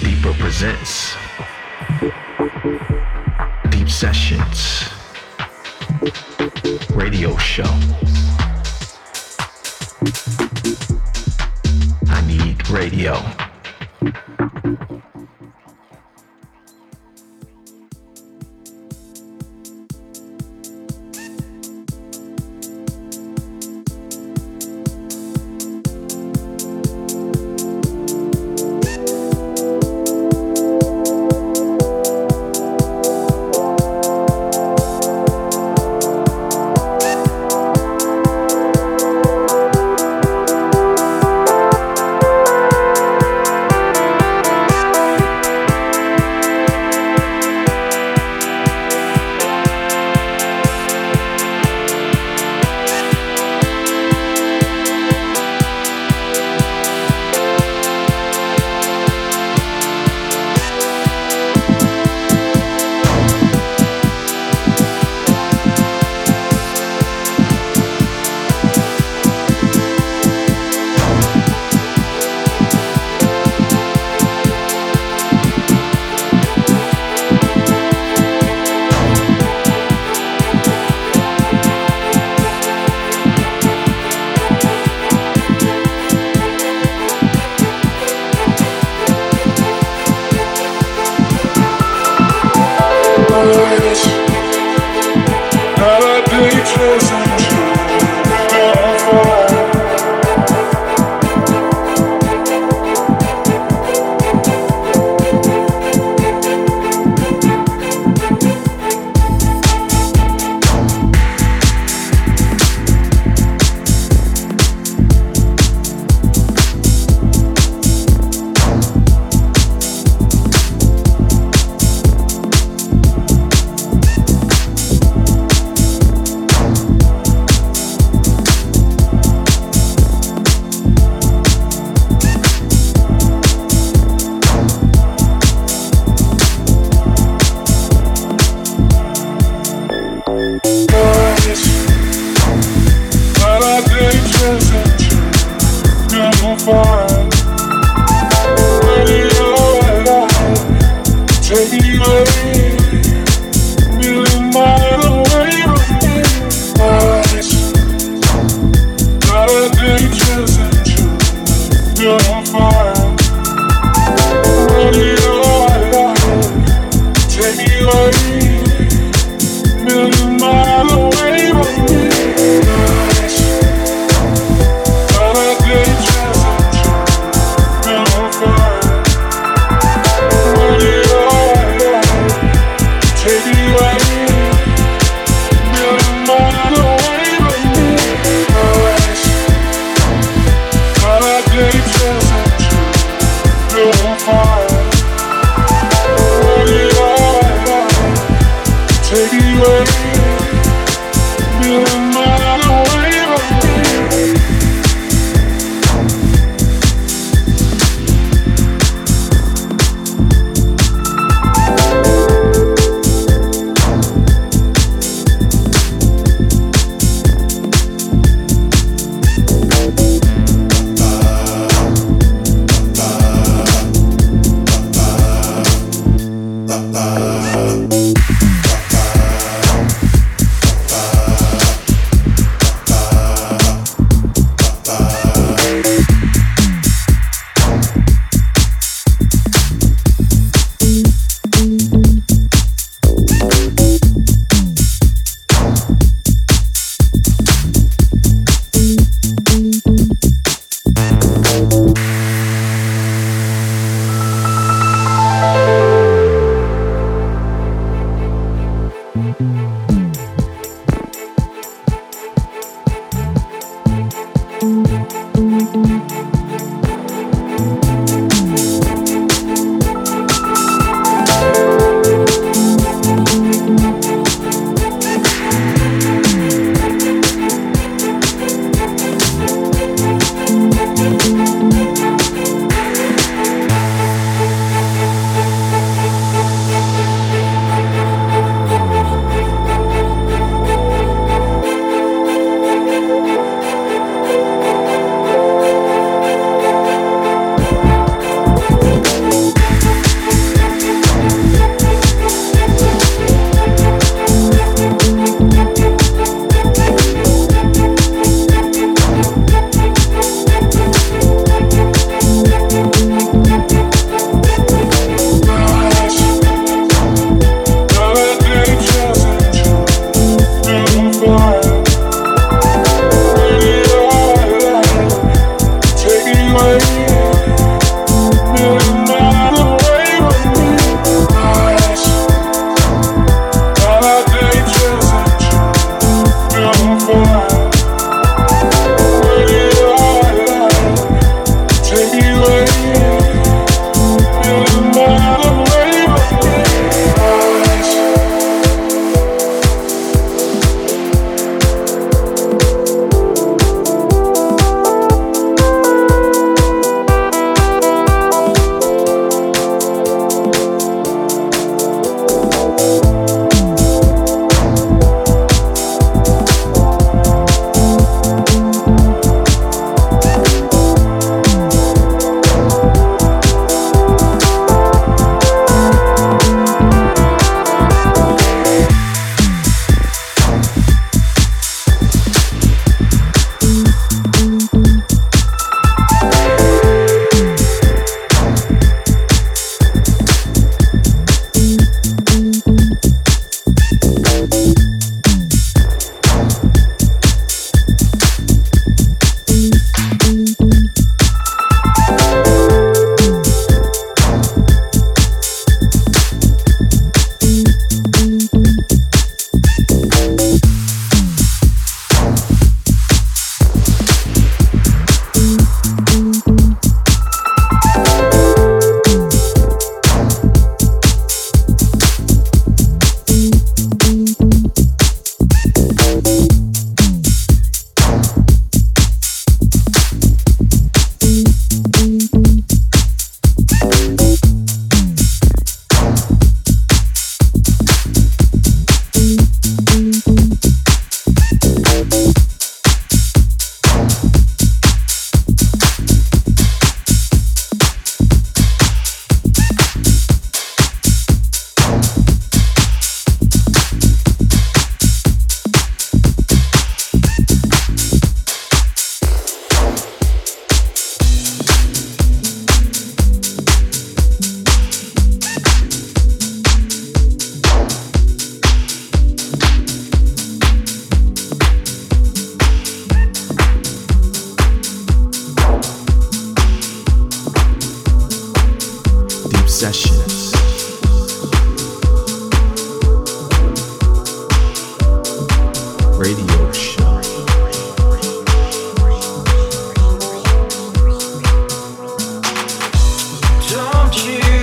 Deeper presents Deep Sessions Radio Show. I need radio. Deep Sessions. Radio show. Don't you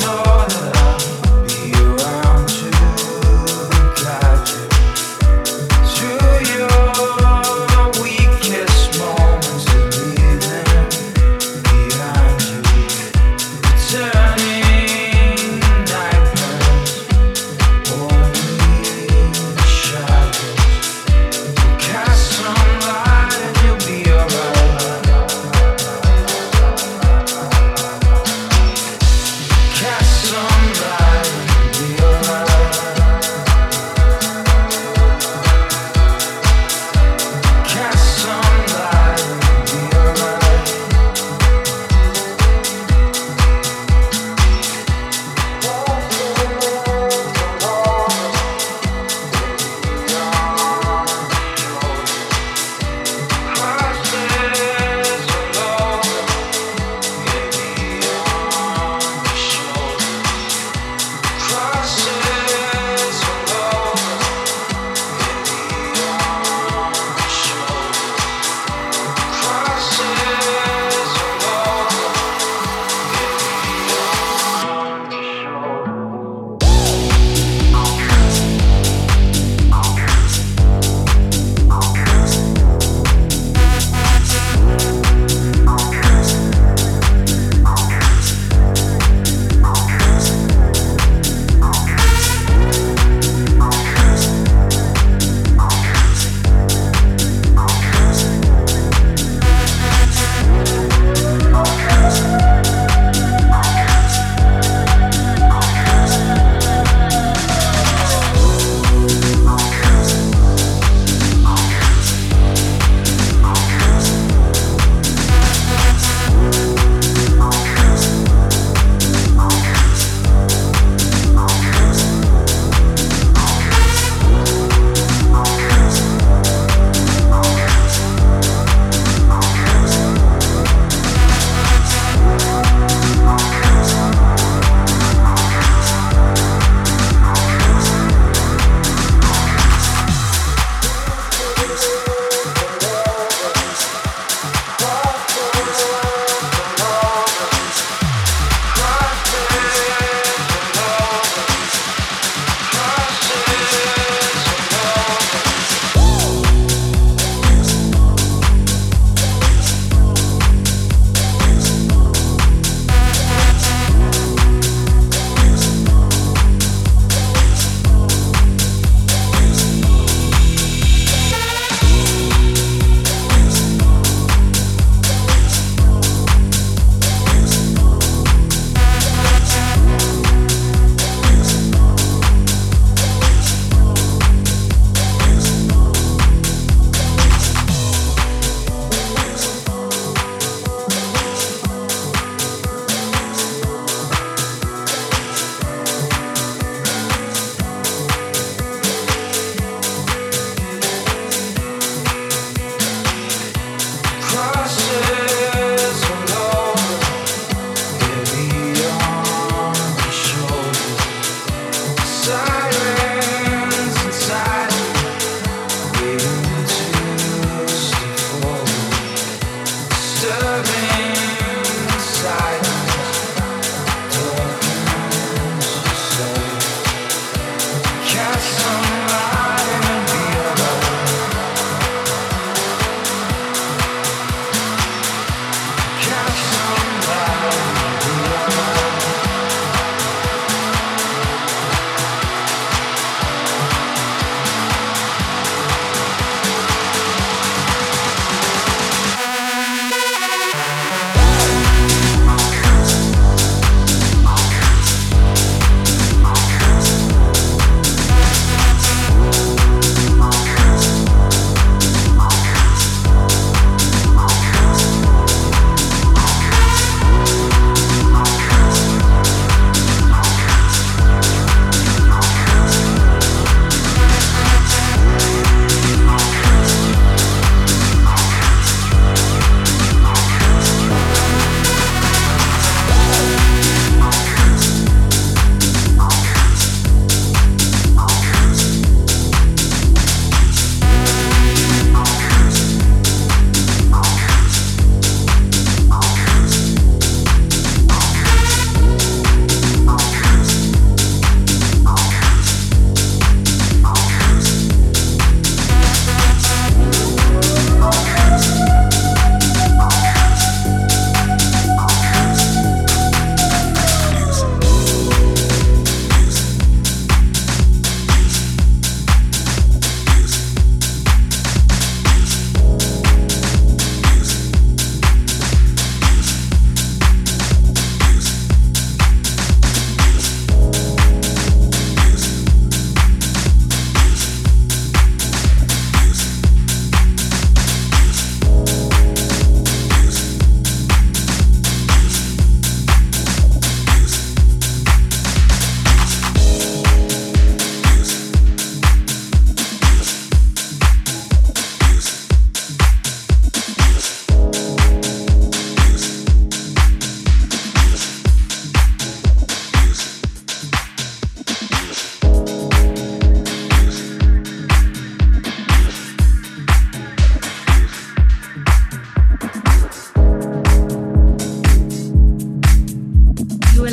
know that I'll be around to guide you to your weakest moments and leaving behind you, turning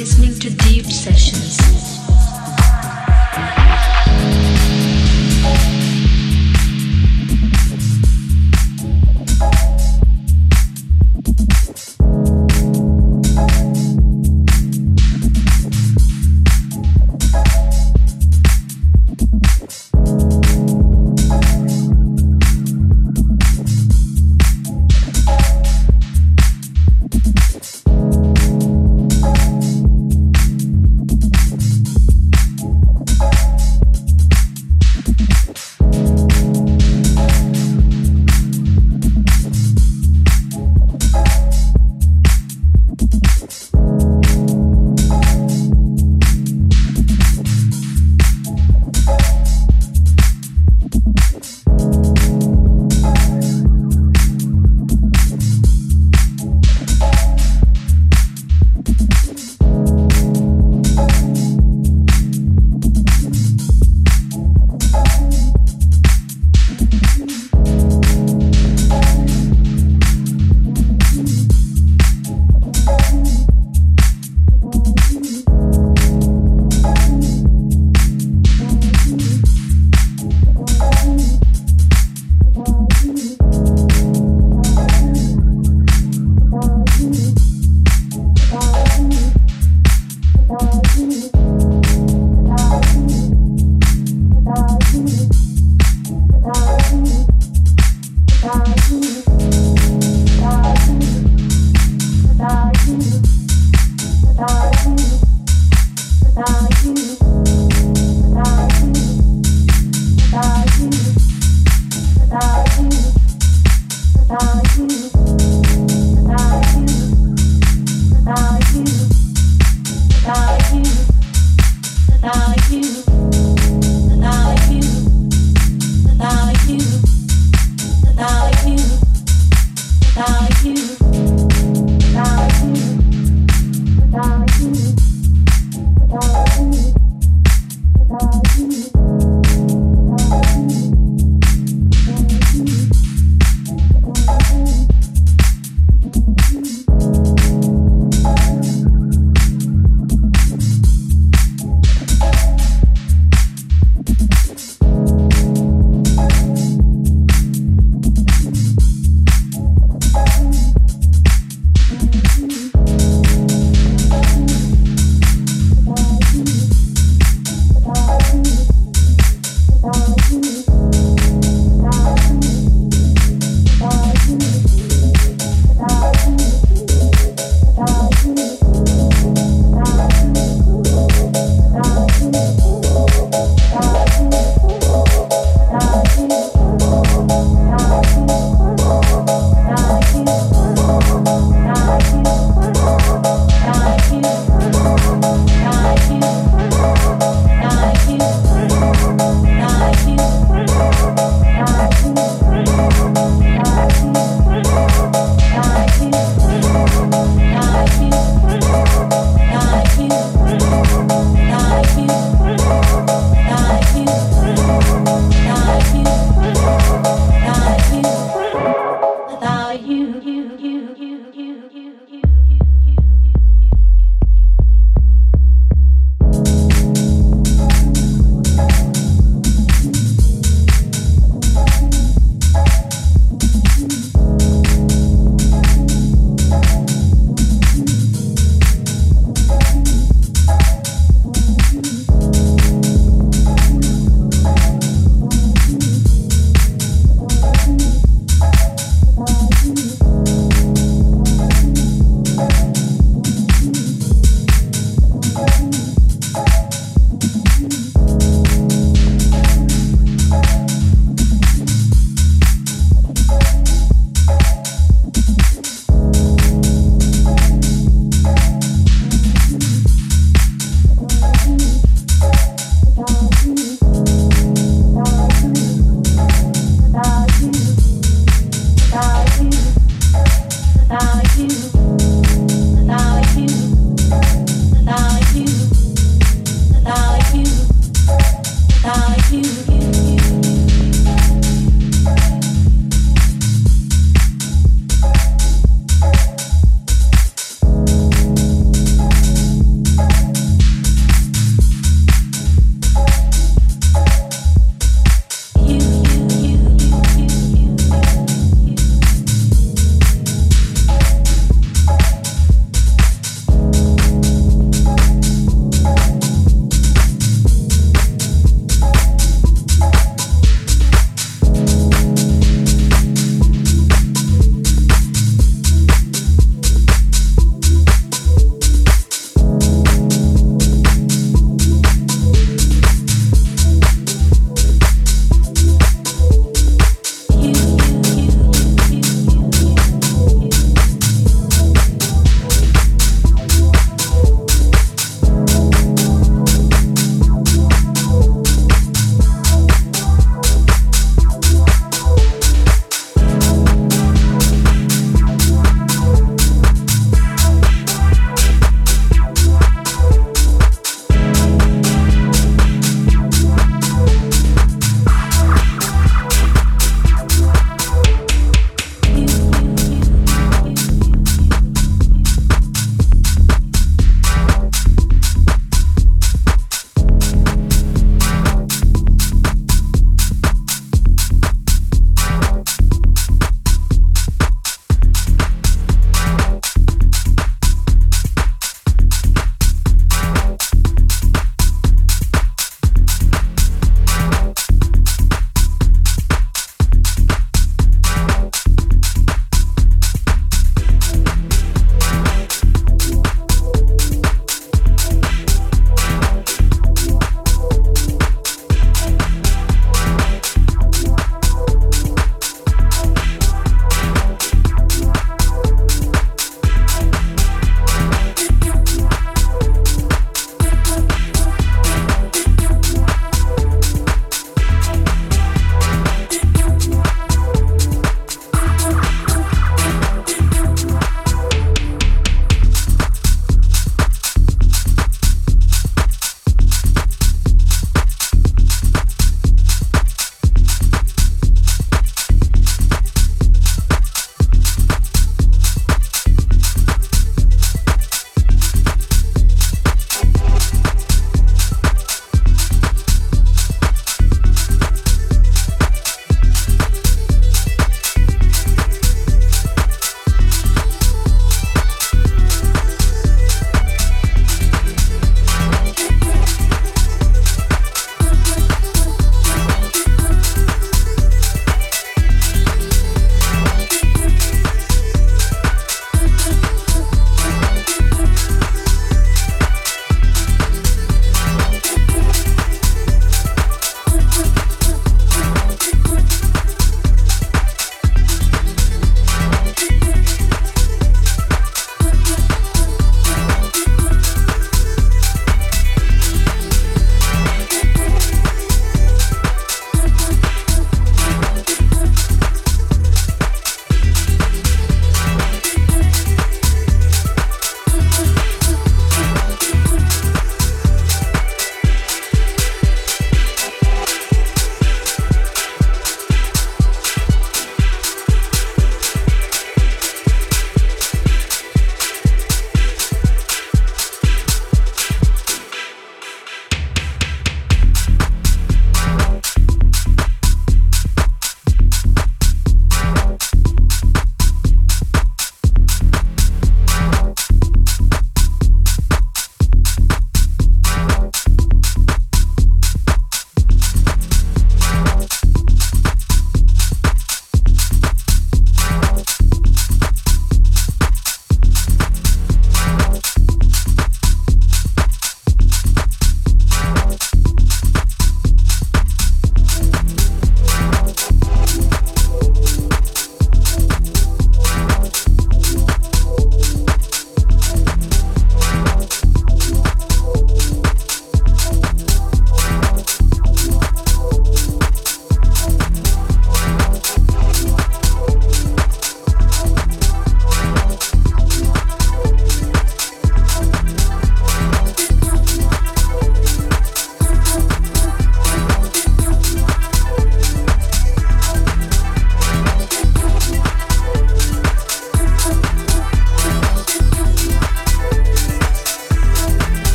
listening to Deep Sessions.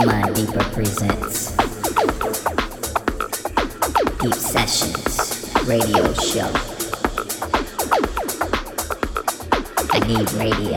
Iman Deeper presents Deep Sessions Radio Show. I need radio.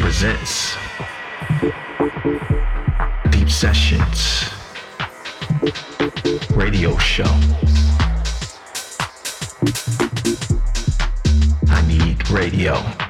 presents Deep Sessions Radio Show. I need radio.